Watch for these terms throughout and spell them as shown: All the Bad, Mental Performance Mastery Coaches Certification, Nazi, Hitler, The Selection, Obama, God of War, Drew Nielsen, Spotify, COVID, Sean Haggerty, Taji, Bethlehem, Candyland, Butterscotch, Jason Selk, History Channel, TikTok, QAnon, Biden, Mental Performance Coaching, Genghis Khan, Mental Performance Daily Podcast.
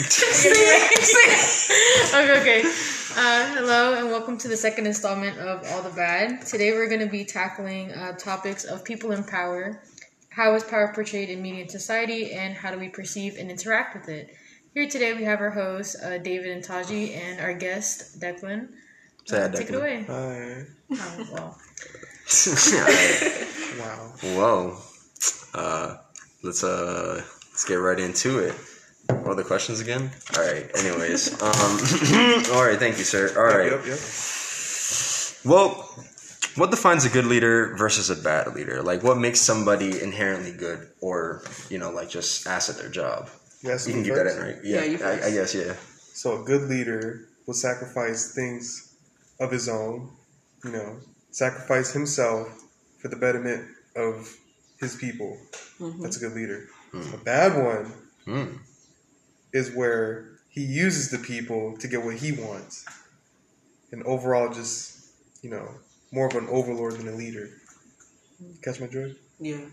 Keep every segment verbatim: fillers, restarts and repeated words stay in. Okay, okay. Uh, hello and welcome to the second installment of All the Bad. Today we're going to be tackling uh, topics of people in power, how is power portrayed in media and society, and how do we perceive and interact with it. Here today we have our hosts, uh, David and Taji, and our guest, Declan. Uh, take Declan. It away. Hi. Oh, well. Wow. Whoa. Uh, let's, uh, let's get right into it. What are the questions again? All right. Anyways. um, all right. Thank you, sir. All right. Yep, yep, yep. Well, what defines a good leader versus a bad leader? Like, what makes somebody inherently good or, you know, like just ass at their job? Yes, you can give that in, right? Yeah, yeah you I, I guess, yeah. So a good leader will sacrifice things of his own, you know, sacrifice himself for the betterment of his people. Mm-hmm. That's a good leader. Mm. A bad one... Mm. is where he uses the people to get what he wants. And overall, just, you know, more of an overlord than a leader. Catch my drift? Yeah.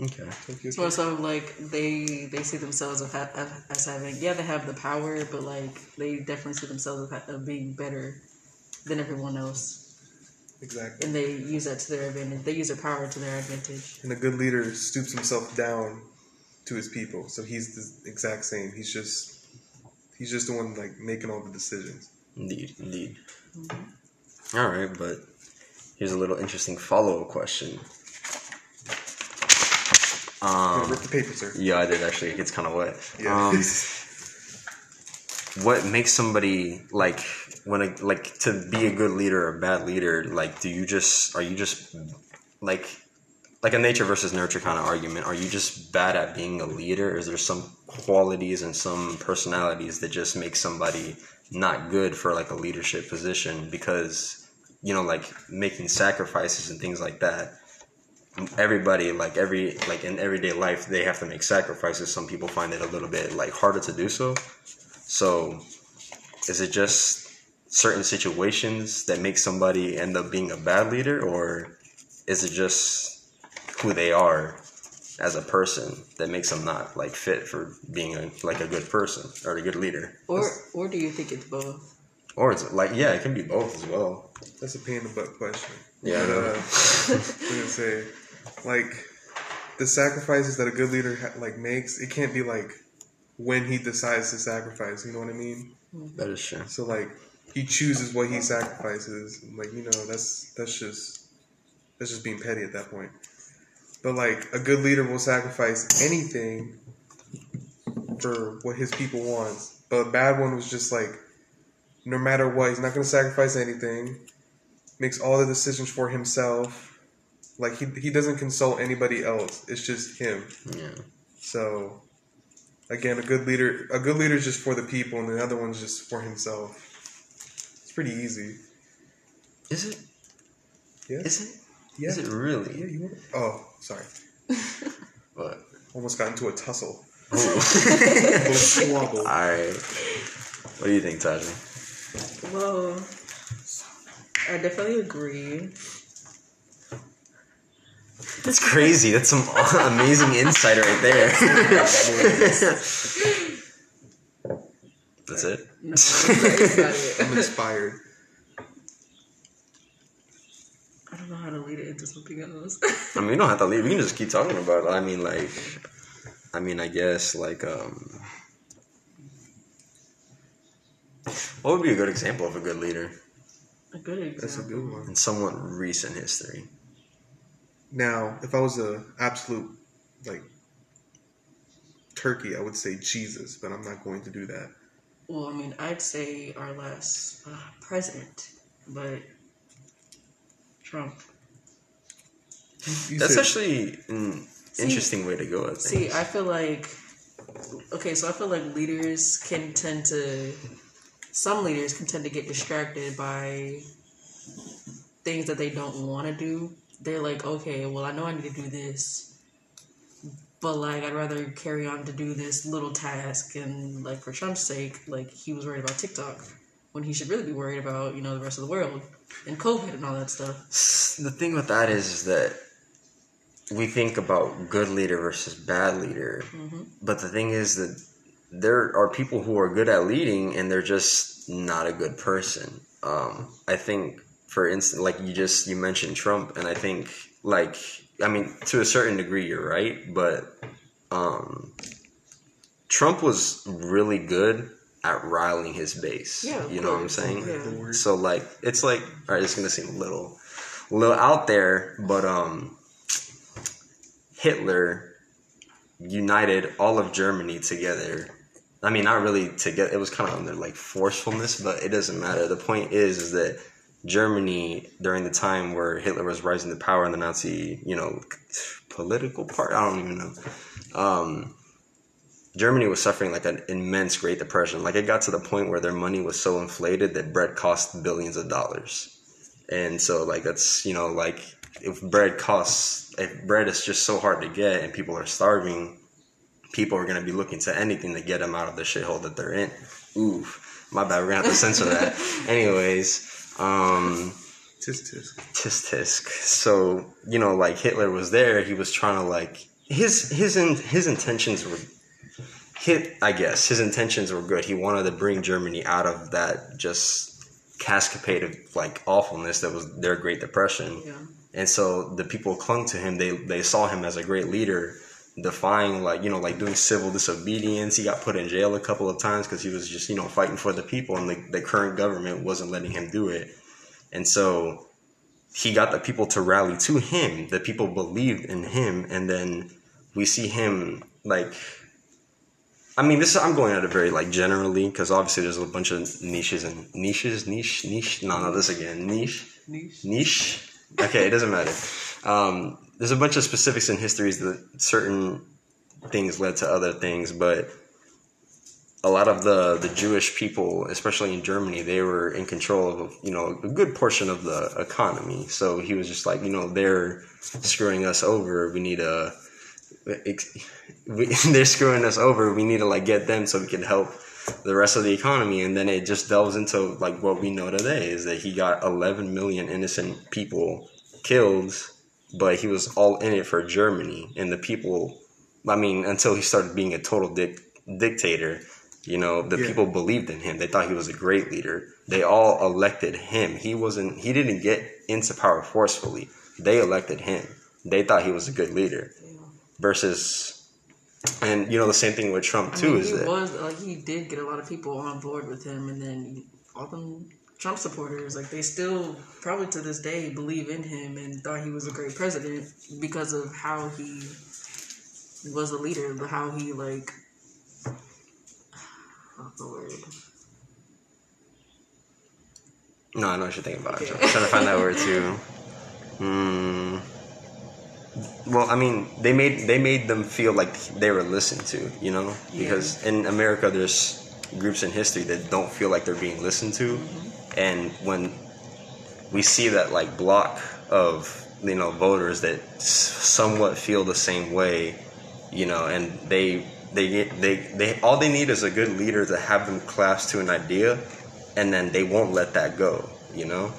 Okay. It's more so like they they see themselves as having, yeah, they have the power, but like they definitely see themselves as being better than everyone else. Exactly. And they use that to their advantage. They use their power to their advantage. And a good leader stoops himself down to his people, so he's the exact same. He's just, he's just the one like making all the decisions. Indeed, indeed. Mm-hmm. All right, but here's a little interesting follow-up question. Um, rip the paper, sir. Yeah, I did actually. It gets kind of wet. Yeah. Um, what makes somebody like when a, like to be a good leader or a bad leader? Like, do you just are you just like? Like a nature versus nurture kind of argument. Are you just bad at being a leader? Is there some qualities and some personalities that just make somebody not good for like a leadership position? Because, you know, like making sacrifices and things like that. Everybody, like every like in everyday life, they have to make sacrifices. Some people find it a little bit like harder to do so. So is it just certain situations that make somebody end up being a bad leader, or is it just who they are as a person that makes them not like fit for being a, like a good person or a good leader? Or that's, or do you think it's both? Or it's like, yeah, it can be both as well. That's a pain in the butt question. Yeah. But, uh, I was gonna say, like the sacrifices that a good leader ha- like makes, it can't be like when he decides to sacrifice. You know what I mean? That is true. So like he chooses what he sacrifices. Like, you know, that's that's just that's just being petty at that point. But, like, a good leader will sacrifice anything for what his people wants. But a bad one was just, like, no matter what, he's not going to sacrifice anything. Makes all the decisions for himself. Like, he he doesn't consult anybody else. It's just him. Yeah. So, again, a good leader a good leader is just for the people, and the other one's just for himself. It's pretty easy. Is it? Yeah. Is it? Yeah. Is it really? Yeah, you want to... Oh, sorry. What? Almost got into a tussle. All right. What do you think, Taji? Well, I definitely agree. That's crazy. That's some amazing insight right there. That's it? No, that's it. I'm inspired. I don't know how to lead it into something else. I mean, you don't have to lead. We can just keep talking about it. I mean, like, I mean, I guess, like, um, what would be a good example of a good leader? A good example. That's a good one. In somewhat recent history. Now, if I was a absolute, like, turkey, I would say Jesus, but I'm not going to do that. Well, I mean, I'd say our last uh, president, but... Trump. You That's said, actually an see, interesting way to go, I think. See, I feel like... Okay, so I feel like leaders can tend to... Some leaders can tend to get distracted by things that they don't want to do. They're like, okay, well, I know I need to do this, but, like, I'd rather carry on to do this little task. And, like, for Trump's sake, like, he was worried about TikTok when he should really be worried about, you know, the rest of the world. And COVID and all that stuff. The thing with that is, is that we think about good leader versus bad leader. Mm-hmm. But the thing is that there are people who are good at leading and they're just not a good person. Um, I think, for instance, like you just, you mentioned Trump, and I think, like, I mean, to a certain degree, you're right, but um, Trump was really good at riling his base. Yeah, you know what I'm saying? Yeah. So, like, it's like, all right, it's going to seem a little, little out there, but um, Hitler united all of Germany together. I mean, not really together. It was kind of under, like, forcefulness, but it doesn't matter. The point is, is that Germany, during the time where Hitler was rising to power in the Nazi, you know, political part, I don't even know, um, Germany was suffering, like, an immense Great Depression. Like, it got to the point where their money was so inflated that bread cost billions of dollars. And so, like, that's, you know, like, if bread costs, if bread is just so hard to get and people are starving, people are going to be looking to anything to get them out of the shithole that they're in. Ooh, my bad. We're going to have to censor that. Anyways. Um, tisk tisk. Tisk tisk. So, you know, like, Hitler was there. He was trying to, like, his, his, in, his intentions were, hit, I guess, his intentions were good. He wanted to bring Germany out of that just cascade of, like, awfulness that was their Great Depression. Yeah. And so the people clung to him. They they saw him as a great leader, defying, like, you know, like, doing civil disobedience. He got put in jail a couple of times because he was just, you know, fighting for the people, and the, the current government wasn't letting him do it. And so he got the people to rally to him. The people believed in him. And then we see him, like, I mean, this is, I'm going at it very, like, generally, because obviously there's a bunch of niches and niches, niche, niche. No, no, this again, niche, niche, niche. Okay, it doesn't matter. Um, there's a bunch of specifics in histories that certain things led to other things, but a lot of the, the Jewish people, especially in Germany, they were in control of, you know, a good portion of the economy. So he was just like, you know, they're screwing us over. We need a... We, they're screwing us over. We need to, like, get them so we can help the rest of the economy. And then it just delves into, like, what we know today is that he got eleven million innocent people killed, but he was all in it for Germany and the people. I mean, until he started being a total dic- dictator, you know, the yeah. people believed in him. They thought he was a great leader. They all elected him. He wasn't. He didn't get into power forcefully. They elected him. They thought he was a good leader. Versus, and you know, the same thing with Trump too. I mean, is he that was, like, he did get a lot of people on board with him, and then all them Trump supporters, like, they still probably to this day believe in him and thought he was a great president because of how he was a leader, but how he, like, what's the word? No, I know what you're thinking about. Okay. I'm trying to find that word too. Hmm. Well, I mean, they made they made them feel like they were listened to, you know? Because yeah. in America, there's groups in history that don't feel like they're being listened to. Mm-hmm. And when we see that, like, block of, you know, voters that somewhat feel the same way, you know, and they they get, they they all they need is a good leader to have them clasp to an idea, and then they won't let that go, you know?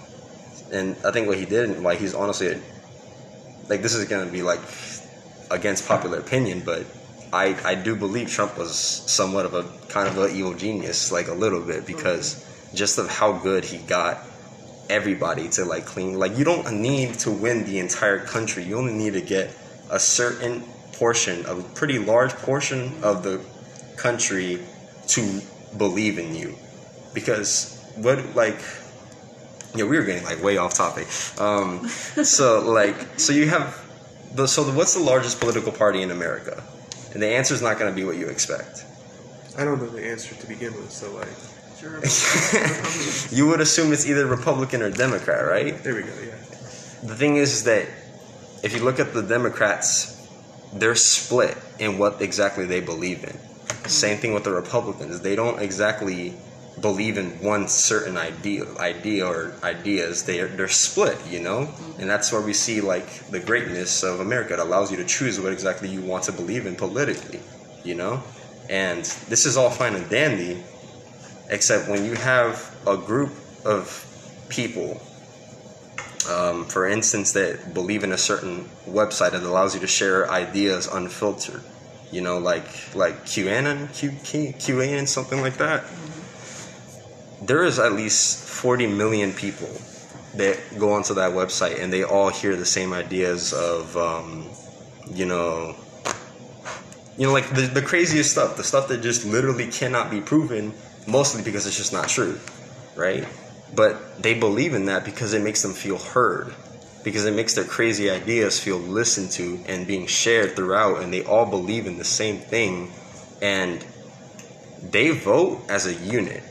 And I think what he did, like, he's honestly a, like, this is going to be, like, against popular opinion, but I, I do believe Trump was somewhat of a kind of an evil genius, like, a little bit, because just of how good he got everybody to, like, clean. Like, you don't need to win the entire country. You only need to get a certain portion, a pretty large portion of the country to believe in you. Because what, like... Yeah, we were getting, like, way off topic. Um, so, like, so you have, the, so the, what's the largest political party in America? And the answer is not going to be what you expect. I don't know the answer to begin with, so, like. You would assume it's either Republican or Democrat, right? There we go, yeah. The thing is, is that if you look at the Democrats, they're split in what exactly they believe in. Mm-hmm. Same thing with the Republicans. They don't exactly believe in one certain idea idea or ideas. They are, they're split, you know, and that's where we see, like, the greatness of America. It allows you to choose what exactly you want to believe in politically, you know. And this is all fine and dandy, except when you have a group of people, um, for instance, that believe in a certain website that allows you to share ideas unfiltered. you know, like like QAnon, Q, Q, QAnon, something like that. There is at least forty million people that go onto that website, and they all hear the same ideas of, um, you know, you know, like the, the craziest stuff, the stuff that just literally cannot be proven, mostly because it's just not true, right? But they believe in that because it makes them feel heard, because it makes their crazy ideas feel listened to and being shared throughout, and they all believe in the same thing, and they vote as a unit.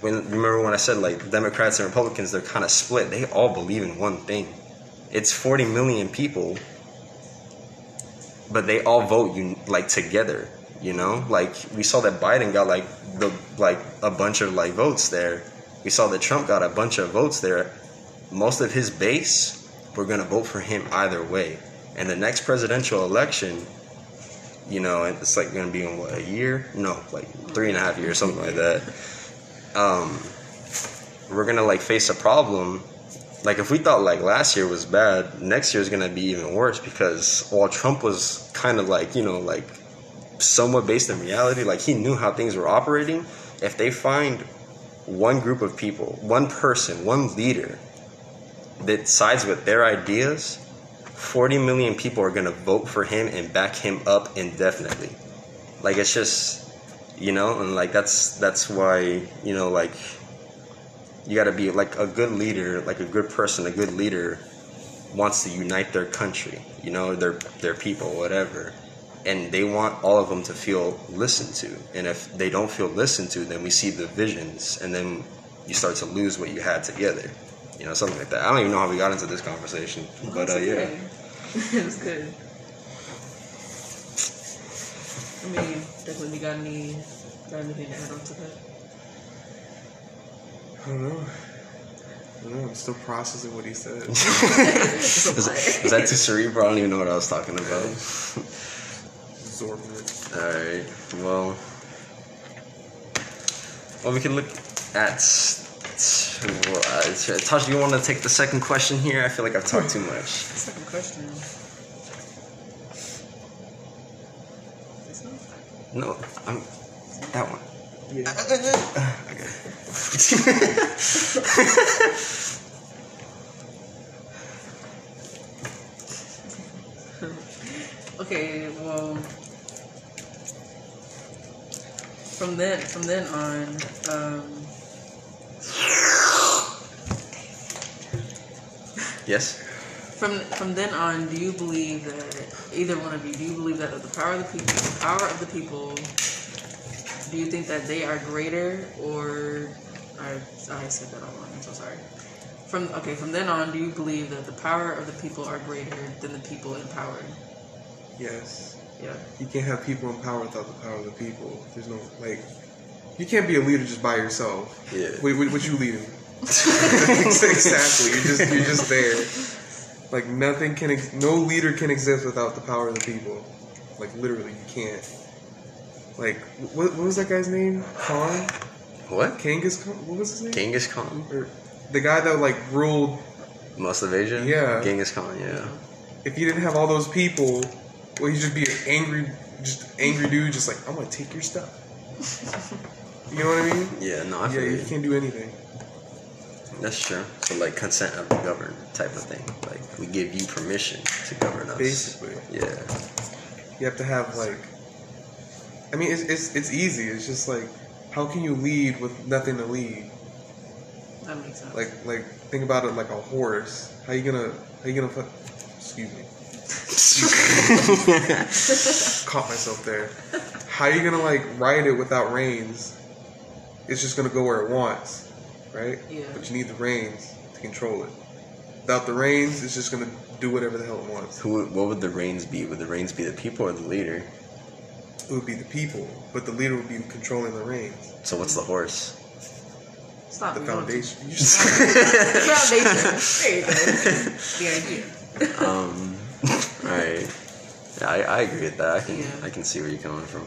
When, remember when I said, like, Democrats and Republicans, they're kind of split. They all believe in one thing. It's forty million people, but they all vote, un- like, together, you know? Like, we saw that Biden got, like, the like a bunch of, like, votes there. We saw that Trump got a bunch of votes there. Most of his base were going to vote for him either way. And the next presidential election, you know, it's, like, going to be in, what, a year? No, like, three and a half years, something like that. Um, we're going to, like, face a problem. Like, if we thought, like, last year was bad, next year is going to be even worse, because while Trump was kind of, like, you know, like, somewhat based in reality, like, he knew how things were operating. If they find one group of people, one person, one leader that sides with their ideas, forty million people are going to vote for him and back him up indefinitely. Like, it's just... You know, and, like, that's that's why, you know, like, you got to be, like, a good leader, like, a good person, a good leader wants to unite their country, you know, their their people, whatever. And they want all of them to feel listened to. And if they don't feel listened to, then we see divisions, and then you start to lose what you had together, you know, something like that. I don't even know how we got into this conversation, well, but, uh, okay. Yeah. It was good. I mean, definitely got any, got anything to add on to that? I don't know. I don't know. I'm still processing what he said. is, is that too cerebral? I don't even know what I was talking about. Absorbing it. All right. Well, well, we can look at. Well, uh, Tosh, do you want to take the second question here? I feel like I've talked too much. Second question. No, I'm that one. Yeah. Okay. Okay. Well, from then from then on, um, yes. From from then on, do you believe that, either one of you, do you believe that the power of the people, the power of the people, do you think that they are greater, or, I, I said that all wrong, I'm so sorry. From, okay, from then on, do you believe that the power of the people are greater than the people in power? Yes. Yeah. You can't have people in power without the power of the people. There's no, like, you can't be a leader just by yourself. Yeah. Wait, wait what you leading? Exactly, you're just, you're just there. Like, nothing can, ex- no leader can exist without the power of the people. Like, literally, you can't. Like, what, what was that guy's name? Khan? What? Genghis Khan? What was his name? Genghis Khan. Or the guy that, like, ruled most of Asia? Yeah. Genghis Khan, yeah. If he didn't have all those people, well, he'd just be an angry, just angry dude, just like, I'm gonna take your stuff. You know what I mean? Yeah, no, I feel Yeah, you can't do anything. That's true. So, like, consent of the governed type of thing. Like, we give you permission to govern us. Basically. Yeah. You have to have, like... I mean, it's it's, it's easy. It's just, like, how can you lead with nothing to lead? That makes sense. Like, like think about it like a horse. How you gonna... How you gonna put... Excuse me. Caught myself there. How you gonna, like, ride it without reins? It's just gonna go where it wants. Right? Yeah. But you need the reins to control it. Without the reins, it's just going to do whatever the hell it wants. Who? Would, what would the reins be? Would the reins be the people or the leader? It would be the people, but the leader would be controlling the reins. So what's the horse? Stop. The foundation. To... foundation. There you go. The idea. Um, alright. Yeah, I, I agree with that. I can, yeah. I can see where you're coming from.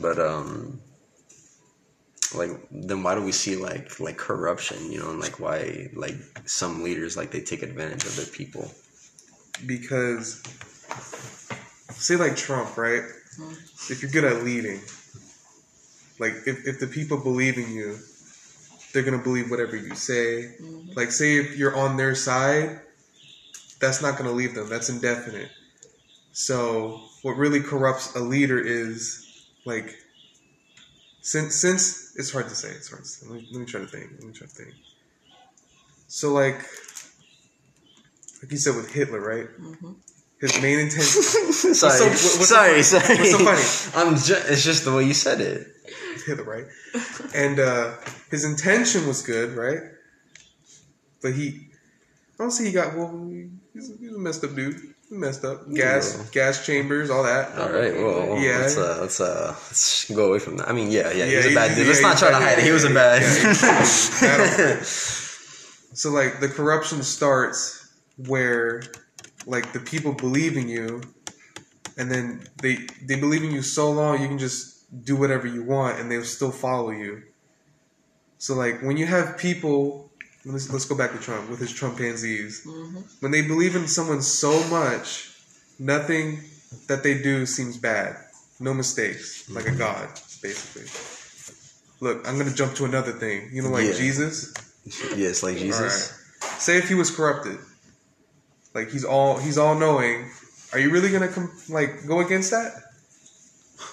But, um... like, then why do we see, like, like corruption, you know, and, like, why, like, some leaders, like, they take advantage of their people? Because, say, like, Trump, right? If you're good at leading, like if, if the people believe in you, they're going to believe whatever you say. Mm-hmm. Like say if you're on their side, that's not going to leave them. That's indefinite. So what really corrupts a leader is like, since, since it's hard to say, it's hard to say. Let me, let me try to think, let me try to think. So like, like you said with Hitler, right? Mm-hmm. His main intent. sorry, so, what's sorry, so sorry. What's so funny? I'm ju- it's just the way you said it. Hitler, right? And uh, his intention was good, right? But he, I don't say he got. Well, he's, he's a messed up dude. He messed up. Gas, yeah. gas chambers, all that. All right. Well, yeah. Let's uh, let's, uh, let's go away from that. I mean, yeah, yeah. yeah he was a bad dude. Yeah, let's not try bad, to hide yeah, it. He was yeah, a bad. Yeah, yeah, yeah. So like the corruption starts where. Like the people believe in you, and then they they believe in you so long you can just do whatever you want, and they'll still follow you. So like when you have people, let's let's go back to Trump with his Trumpanzees. Mm-hmm. When they believe in someone so much, nothing that they do seems bad. No mistakes, mm-hmm. like a god, basically. Look, I'm gonna jump to another thing. You know, like yeah. Jesus. Yes, like Jesus. All right. Say if he was corrupted. Like he's all he's all knowing. Are you really gonna com- like go against that?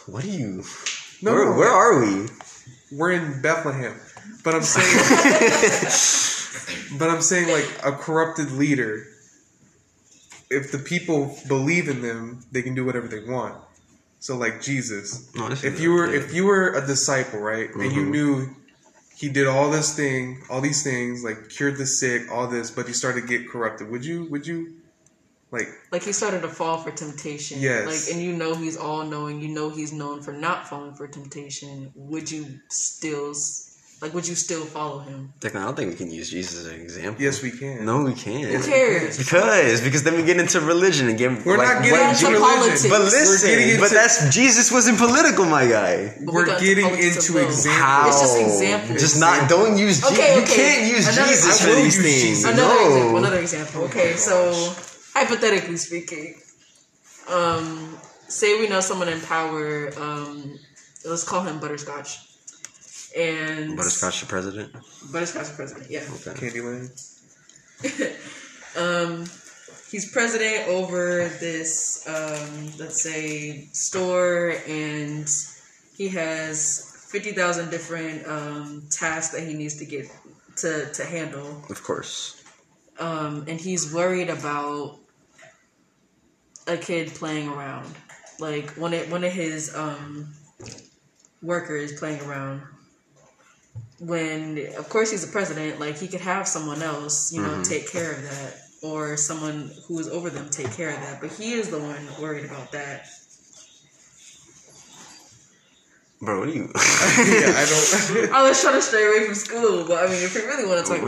What are you? No, where, no, where are we? We're in Bethlehem, but I'm saying, but I'm saying like a corrupted leader. If the people believe in them, they can do whatever they want. So like Jesus, oh, if you were yeah. if you were a disciple, right, mm-hmm. and you knew he did all this thing, all these things, like cured the sick, all this, but he started to get corrupted. Would you, would you, like... Like he started to fall for temptation. Yes. Like, and you know he's all-knowing. You know he's known for not falling for temptation. Would you still, like, would you still follow him? Declan, I don't think we can use Jesus as an example. Yes, we can. No, we can't. Who cares? Because, because then we get into religion again. We're like, not getting into religion. Politics. But listen, into, but that's, Jesus wasn't political, my guy. We're, we're getting into examples. How? It's just examples. Just not, don't use Jesus. Okay, okay. You can't use another, Jesus for these things. Another, no. example, another example. Okay, so, hypothetically speaking, um, say we know someone in power, um, let's call him Butterscotch. And Butterscotch the president? Butterscotch the president, yeah. Okay. Candyland. um, he's president over this, um, let's say, store, and he has fifty thousand different um, tasks that he needs to get to, to handle. Of course. Um, and he's worried about a kid playing around. Like, one of, one of his um, workers playing around. When, of course, he's the president, like, he could have someone else, you know, mm-hmm. take care of that, or someone who is over them take care of that, but he is the one worried about that. Bro, what are you... yeah, I don't... I was trying to stay away from school, but, I mean, if you really want to talk about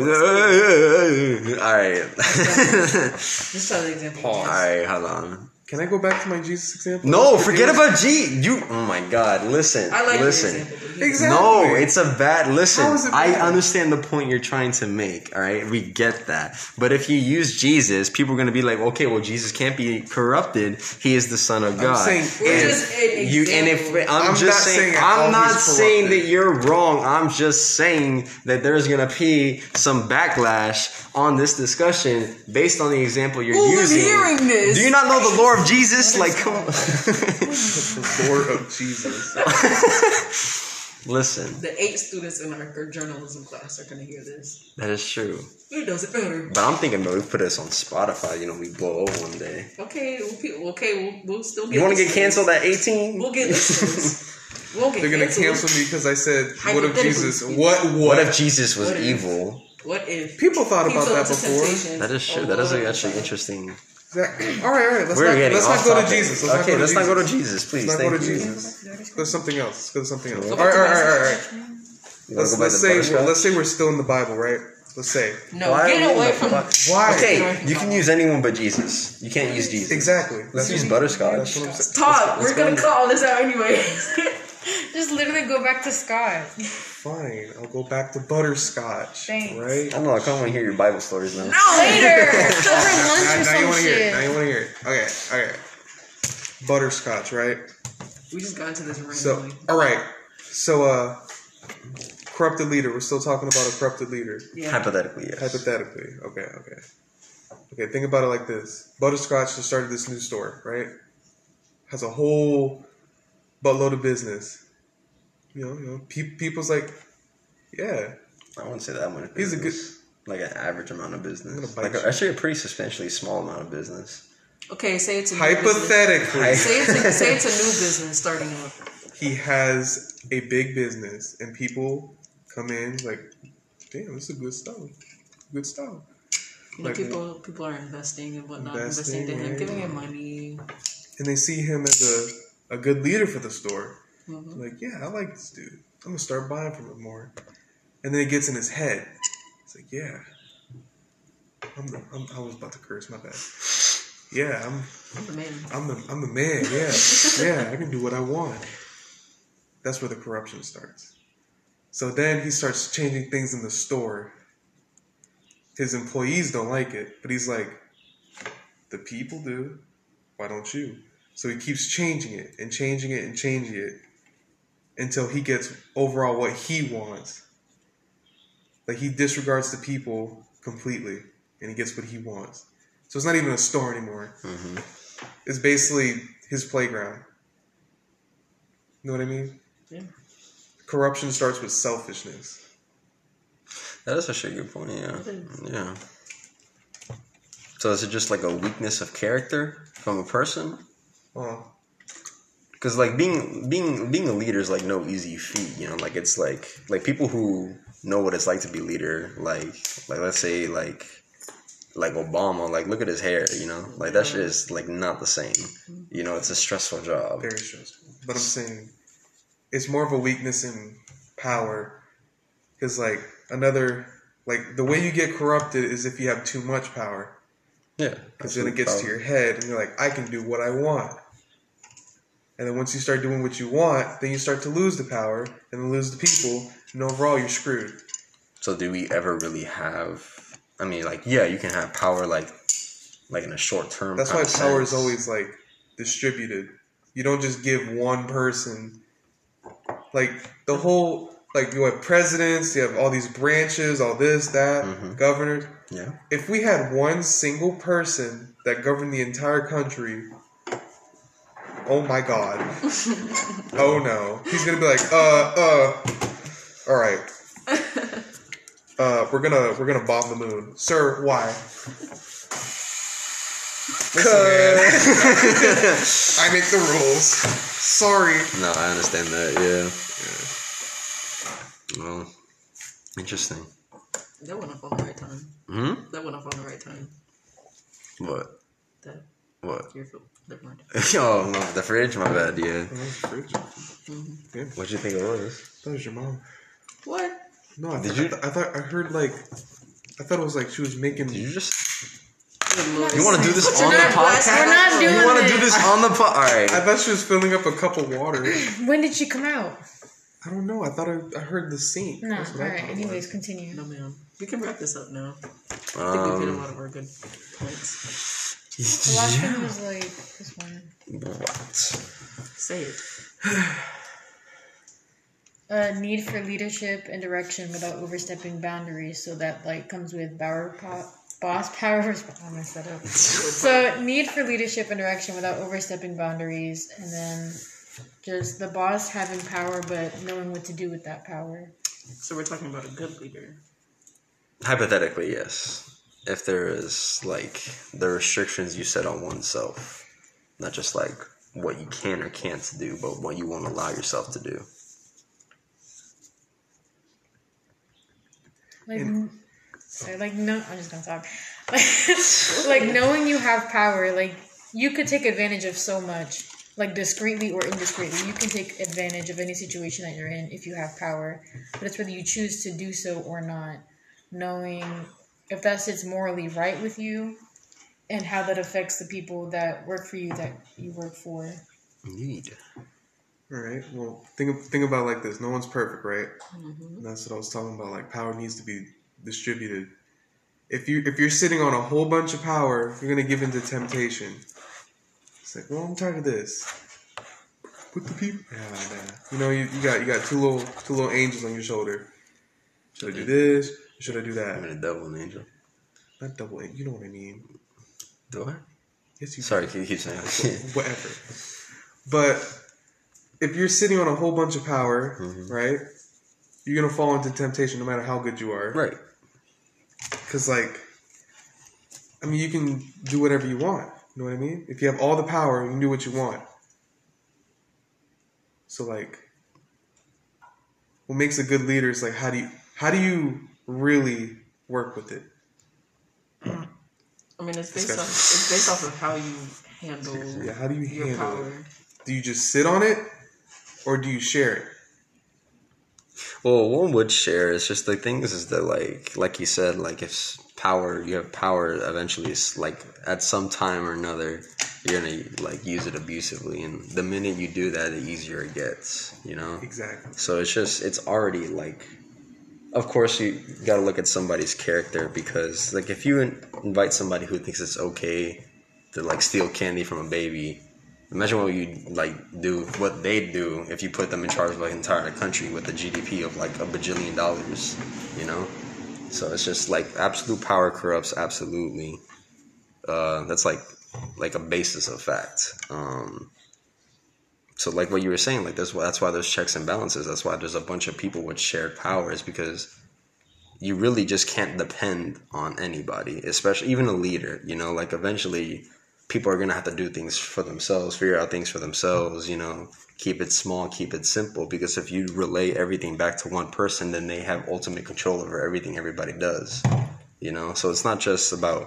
school... All right. Just try the example. Pause. All right, hold on. Can I go back to my Jesus example? No, forget about G. You, oh my God, listen, I like listen. Your exactly. No, it's a bad. Listen, it I understand the point you're trying to make. All right, we get that. But if you use Jesus, people are going to be like, okay, well, Jesus can't be corrupted. He is the Son of God. I'm saying, we're and just an you, and if I'm, I'm just saying, saying I'm not saying that you're wrong. I'm just saying that there's going to be some backlash on this discussion based on the example you're Who using. Who's hearing this? Do you not know the Lord? Of Jesus, like come on. The Lord of Jesus. Listen. The eight students in our journalism class are gonna hear this. That is true. Who does it better? But I'm thinking, though, we put this on Spotify. You know, we blow up one day. Okay, we'll, okay, we'll, we'll still get. You want to get canceled at eighteen? We'll get listeners. We'll get. They're gonna cancel me because I said, "What if Jesus? What, what? What if Jesus was what evil? If, what if people thought about that before? That is true. Oh, that is actually that. Interesting." Exactly. All right, all right. Let's We're not, let's not go topic. To Jesus. Let's okay, not let's Jesus. Not go to Jesus, please. Let's not Thank go to you. Jesus. Let's go to something else. Let's go to something else. All right, all right, all right. All right. Let's, let's say well, let's say we're still in the Bible, right? Let's say. No, why get away from. Why? Okay, you can use anyone but Jesus. You can't use Jesus. Exactly. Let's, let's use Butterscotch. Stop. We're gonna cut all this out anyway. Just literally go back to Scott. Fine, I'll go back to Butterscotch. Thanks. Right? I don't know, I kind of want to hear your Bible stories now. No, later! It's over lunch now, or now some you wanna shit. Hear it. Now you want to hear it. Okay, okay. Butterscotch, right? We just got into this randomly. So, all right. So, uh, corrupted leader. We're still talking about a corrupted leader. Yeah. Hypothetically, yes. Hypothetically. Okay, okay. Okay, think about it like this. Butterscotch just started this new store, right? Has a whole buttload of business. You know, you know pe- people's like, yeah. I wouldn't say that much. He's a good... Like an average amount of business. Like a, actually a pretty substantially small amount of business. Okay, say it's a new hypothetically. Business. say, it's a, say it's a new business starting up. He has a big business and people come in like, damn, this is a good stuff. Good stuff. Like, people people are investing and whatnot, investing, investing in him, giving him money. And they see him as a, a good leader for the store. Mm-hmm. Like, yeah, I like this dude. I'm going to start buying from him more. And then it gets in his head. It's like, yeah, I'm the, I'm, I was about to curse, my bad. Yeah, I'm, I'm the man. I'm the, I'm the man, yeah. Yeah, I can do what I want. That's where the corruption starts. So then he starts changing things in the store. His employees don't like it, but he's like, the people do. Why don't you? So he keeps changing it and changing it and changing it until he gets overall what he wants. Like, he disregards the people completely, and he gets what he wants. So it's not even a store anymore. Mm-hmm. It's basically his playground. You know what I mean? Yeah. Corruption starts with selfishness. That is actually a good point, yeah. Yeah. So is it just like a weakness of character from a person? Well. Because, like, being, being, being a leader is, like, no easy feat, you know? Like, it's like, like, people who... know what it's like to be leader, like like let's say like like Obama, like look at his hair, you know, like that shit is like not the same, you know. It's a stressful job, very stressful. But I'm saying it's more of a weakness in power, because like another like the way you get corrupted is if you have too much power. Yeah, because then it gets power to your head, and you're like, I can do what I want. And then once you start doing what you want, then you start to lose the power and then lose the people. And overall, you're screwed. So do we ever really have... I mean, like, yeah, you can have power, like, like in a short-term That's why power sense. Is always, like, distributed. You don't just give one person... Like, the whole... Like, you have presidents, you have all these branches, all this, that, mm-hmm. governors. Yeah. If we had one single person that governed the entire country... Oh, my God. Oh, no. He's going to be like, uh, uh... All right, uh, we're gonna we're gonna bomb the moon, sir. Why? Cause I make the rules. Sorry. No, I understand that. Yeah. yeah. Well, interesting. That went off on the right time. Hmm. That went off on the right time. What? That. What? Your food. Oh, no, the fridge. My bad. Yeah. Oh, the fridge. Mm-hmm. Yeah. What'd you think it was? That was your mom. What? No, I, Did th- you? I, th- I thought I heard like, I thought it was like she was making. Did you just? You want to do this on the podcast? We're not doing this. You want to do this on the podcast? All right. I thought she was filling up a cup of water. When did she come out? I don't know. I thought I, I heard the sink. No, all right. Anyways, was. Continue. No, ma'am. We can wrap this up now. I um, think we've hit a lot of our good points. The last yeah. one was like this one. What? Say it. A need for leadership and direction without overstepping boundaries, so that like comes with power, po- boss power. I messed that up. So need for leadership and direction without overstepping boundaries, and then just the boss having power but knowing what to do with that power. So we're talking about a good leader. Hypothetically, yes. If there is like the restrictions you set on oneself, not just like what you can or can't do, but what you won't allow yourself to do. Like, yeah. sorry, like no, I'm just gonna stop. Like, like knowing you have power, like you could take advantage of so much, like discreetly or indiscreetly. You can take advantage of any situation that you're in if you have power, but it's whether you choose to do so or not. Knowing if that sits morally right with you, and how that affects the people that work for you that you work for. Indeed. All right. Well, think think about it like this. No one's perfect, right? Mm-hmm. And that's what I was talking about. Like, power needs to be distributed. If you if you're sitting on a whole bunch of power, you're gonna give in to temptation. It's like, well, I'm tired of this. with the people. Nah, nah. You know, you, you got you got two little two little angels on your shoulder. Should I do this? Or should I do that? I'm in a double angel. Not double angel. You know what I mean. Do I? Yes, you Sorry, do. You keep saying whatever. But if you're sitting on a whole bunch of power, mm-hmm. right, you're going to fall into temptation no matter how good you are. Right. Because, like, I mean, you can do whatever you want. You know what I mean? If you have all the power, you can do what you want. So, like, what makes a good leader is, like, how do you, how do you really work with it? I mean, it's based, off, it's based off of how you handle yeah, how do you your handle power. It? Do you just sit on it, or do you share it? Well, one would share. It's just the thing is that, like, like you said, like if power, you have power. Eventually, it's like at some time or another, you're gonna like use it abusively, and the minute you do that, the easier it gets. You know. Exactly. So it's just it's already like. Of course, you gotta look at somebody's character because, like, if you in- invite somebody who thinks it's okay to like steal candy from a baby, imagine what you like do, what they do if you put them in charge of like an entire country with a G D P of like a bajillion dollars, you know. So it's just like absolute power corrupts absolutely. Uh, that's like like a basis of fact. Um, So, like what you were saying, like that's why, that's why there's checks and balances. That's why there's a bunch of people with shared powers because you really just can't depend on anybody, especially even a leader. You know, like eventually people are going to have to do things for themselves, figure out things for themselves, you know, keep it small, keep it simple. Because if you relay everything back to one person, then they have ultimate control over everything everybody does, you know. So it's not just about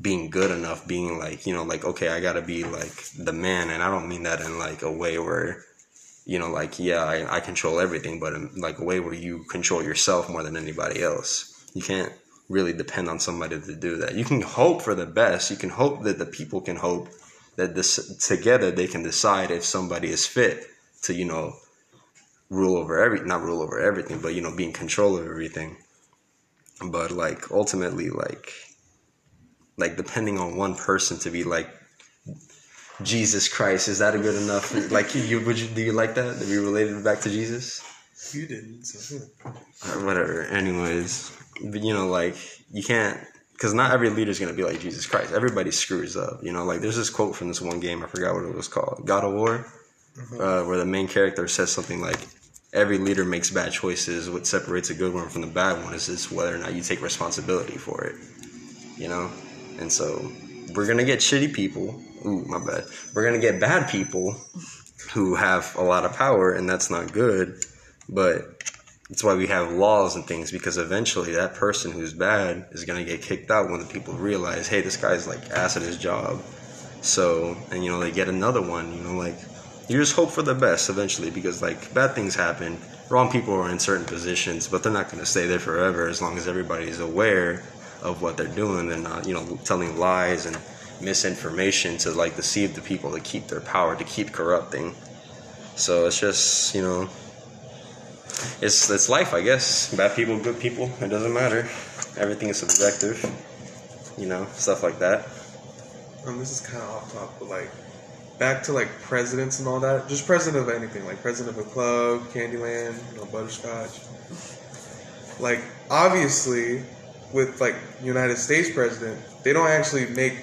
being good enough, being like, you know, like, okay, I gotta be like the man. And I don't mean that in like a way where, you know, like, yeah, I, I control everything, but in like a way where you control yourself more than anybody else. You can't really depend on somebody to do that. You can hope for the best. You can hope that the people can hope that this together, they can decide if somebody is fit to, you know, rule over every, not rule over everything, but, you know, be in control of everything. But like, ultimately, like, like depending on one person to be like, Jesus Christ, is that a good enough? Like, you would you do you like that? That we related it back to Jesus? You didn't. So. Or whatever. Anyways, but you know, like you can't, because not every leader is gonna be like Jesus Christ. Everybody screws up. You know, like there's this quote from this one game. I forgot what it was called. God of War, mm-hmm. uh, where the main character says something like, "Every leader makes bad choices. What separates a good one from the bad one is just whether or not you take responsibility for it." You know. And so we're going to get shitty people. Ooh, my bad. We're going to get bad people who have a lot of power, and that's not good. But that's why we have laws and things, because eventually that person who's bad is going to get kicked out when the people realize, hey, this guy's like ass at his job. So, and, you know, they get another one, you know, like you just hope for the best eventually because like bad things happen. Wrong people are in certain positions, but they're not going to stay there forever as long as everybody's aware of what they're doing and not, you know, telling lies and misinformation to like deceive the people to keep their power, to keep corrupting. So it's just, you know, it's it's life, I guess. Bad people, good people, it doesn't matter. Everything is subjective, you know, stuff like that. Um, this is kind of off topic, but like back to like presidents and all that. Just president of anything, like president of a club, Candyland, you know, Butterscotch. Like obviously. With like United States president, they don't actually make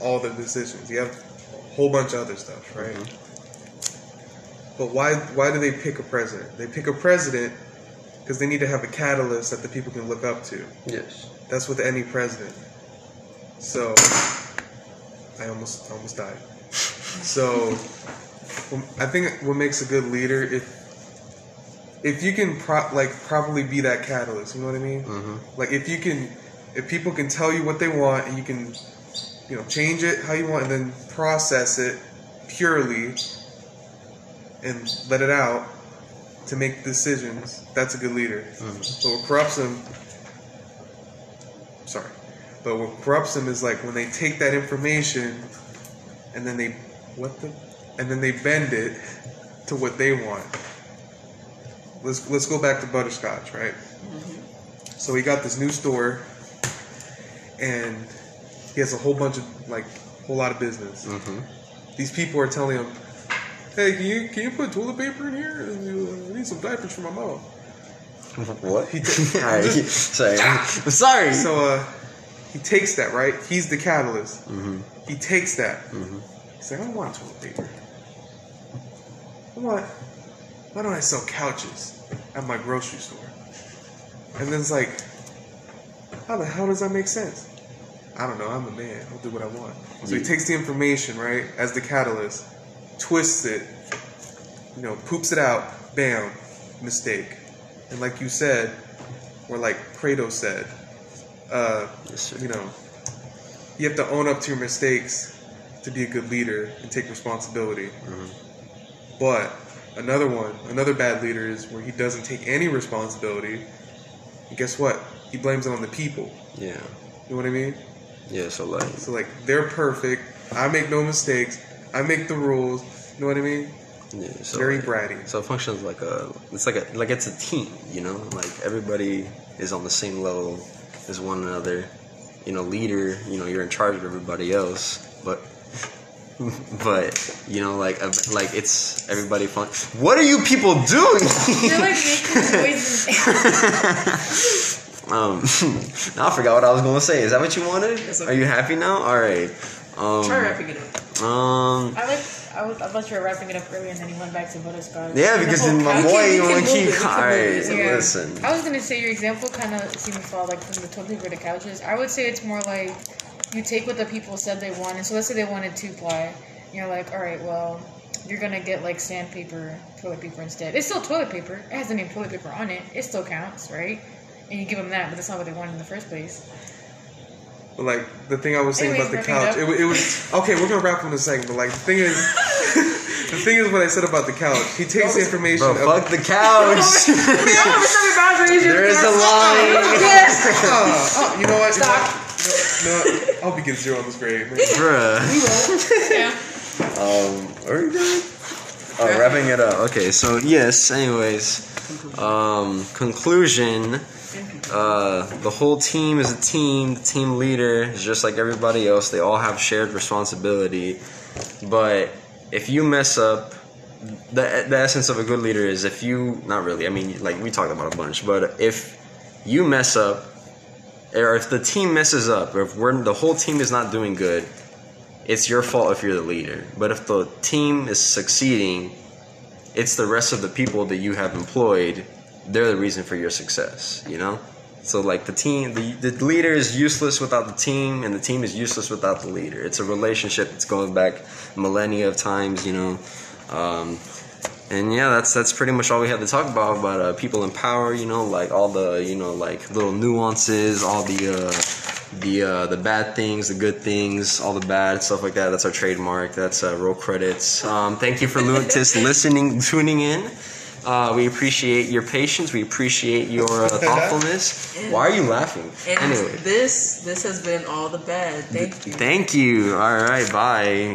all the decisions. You have a whole bunch of other stuff, right? Mm-hmm. But why why do they pick a president? They pick a president because they need to have a catalyst that the people can look up to. Yes, that's with any president. So I almost I almost died. So I think what makes a good leader if. If you can, pro- like, properly be that catalyst, you know what I mean? Mm-hmm. Like, if you can, if people can tell you what they want and you can, you know, change it how you want and then process it purely and let it out to make decisions, that's a good leader. Mm-hmm. But what corrupts them, sorry, but what corrupts them is, like, when they take that information and then they, what the, and then they bend it to what they want. Let's let's go back to Butterscotch, right? Mm-hmm. So he got this new store, and he has a whole bunch of like whole lot of business. Mm-hmm. These people are telling him, Hey, can you can you put toilet paper in here? I need some diapers for my mom. What? He t- right. just, sorry. I'm sorry. So uh, he takes that, right? He's the catalyst. Mm-hmm. He takes that. Mm-hmm. He's like, I don't want toilet paper. I want. Why don't I sell couches at my grocery store? And then it's like, how the hell does that make sense? I don't know. I'm a man. I'll do what I want. So he takes the information, right, as the catalyst, twists it, you know, poops it out. Bam. Mistake. And like you said, or like Credo said, uh, yes, you know, you have to own up to your mistakes to be a good leader and take responsibility. Mm-hmm. But another one, another bad leader is where he doesn't take any responsibility. And guess what? He blames it on the people. Yeah. You know what I mean? Yeah, so like... So like, they're perfect. I make no mistakes. I make the rules. You know what I mean? Yeah, so very like, bratty. So it functions like a... It's like a... Like it's a team, you know? Like, everybody is on the same level as one another. You know, leader, you know, you're in charge of everybody else. But... But, you know, like, like it's... Everybody fun... What are you people doing? You're like making noises. Um, now I forgot what I was gonna say. Is that what you wanted? Okay. Are you happy now? All right. Um, Try wrapping it up. Um, I like. I was. I thought you were wrapping it up earlier, and then you went back to Butterscotch. Yeah, because then my boy, you want to keep. All right, listen. I was gonna say your example kind of seemed to fall like from the toilet paper to couches. I would say it's more like you take what the people said they wanted. So let's say they wanted two ply. You're like, all right, well, you're gonna get like sandpaper, toilet paper instead. It's still toilet paper. It has the name toilet paper on it. It still counts, right? And you give them that, but that's not what they wanted in the first place. But, like, the thing I was saying Anyways, about the couch, it, it was... Okay, we're going to wrap up in a second, but, like, the thing is... the thing is what I said about the couch. He takes the information... Bro, fuck the couch! There is a line! Yes! Uh, oh, you know what? Stop. No, no, I'll be getting zero on this grade. Bruh. We will. Yeah. Um, are you done? Oh, yeah. Wrapping it up. Okay, so, yes, anyways. Um, conclusion... Uh, the whole team is a team. The team leader is just like everybody else. They all have shared responsibility. But if you mess up, the the essence of a good leader is if you, not really, I mean, like we talked about a bunch, but if you mess up, or if the team messes up, or if we're, the whole team is not doing good, it's your fault if you're the leader. But if the team is succeeding, it's the rest of the people that you have employed. They're the reason for your success, you know? So, like, the team, the, the leader is useless without the team, and the team is useless without the leader. It's a relationship that's going back millennia of times, you know? Um, and, yeah, that's that's pretty much all we had to talk about, about uh, people in power, you know? Like, all the, you know, like, little nuances, all the... Uh, The uh, the bad things, the good things, all the bad stuff like that. That's our trademark. That's uh, roll credits. Um, thank you for listening, tuning in. Uh, we appreciate your patience. We appreciate your uh, thoughtfulness. And, why are you laughing? Anyway, this this has been All the Bad. Thank you. Th- thank you. All right. Bye.